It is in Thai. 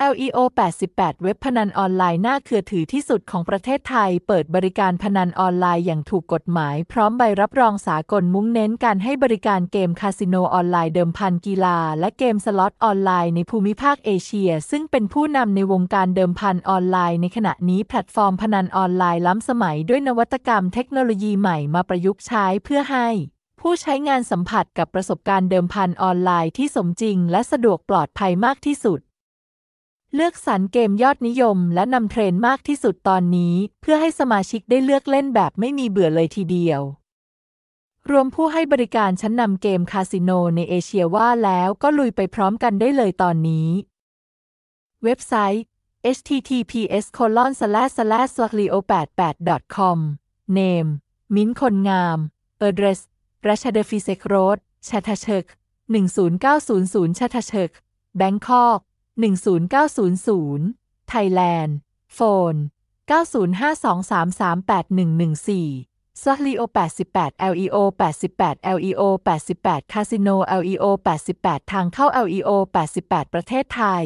Leo88 เว็บพนันออนไลน์น่าเชื่อถือที่สุดของประเทศไทยเปิดบริการพนันออนไลน์อย่างถูกกฎหมายพร้อมใบรับรองสากลมุ่งเน้นการให้บริการเกมคาสิโนออนไลน์เดิมพันกีฬาและเกมสล็อตออนไลน์ในภูมิภาคเอเชียซึ่งเป็นผู้นำในวงการเดิมพันออนไลน์ในขณะนี้แพลตฟอร์มพนันออนไลน์ล้ำสมัยด้วยนวัตกรรมเทคโนโลยีใหม่มาประยุกต์ใช้เพื่อให้ผู้ใช้งานสัมผัสกับประสบการณ์เดิมพันออนไลน์ที่สมจริงและสะดวกปลอดภัยมากที่สุดเลือกสรรเกมยอดนิยมและนำเทรนด์มากที่สุดตอนนี้เพื่อให้สมาชิกได้เลือกเล่นแบบไม่มีเบื่อเลยทีเดียวรวมผู้ให้บริการชั้นนำเกมคาสิโนในเอเชียว่าแล้วก็ลุยไปพร้อมกันได้เลยตอนนี้เว็บไซต์ https://slotleo88.com Name มิ้นท์คนงาม Address Ratchadaphisek Road Chatuchak 10900 Chatuchak Bangkok1900 Thailand โฟน 9052338114 slotleo88 leo88 leo88 Casino leo88 ทางเข้า leo88 ประเทศไทย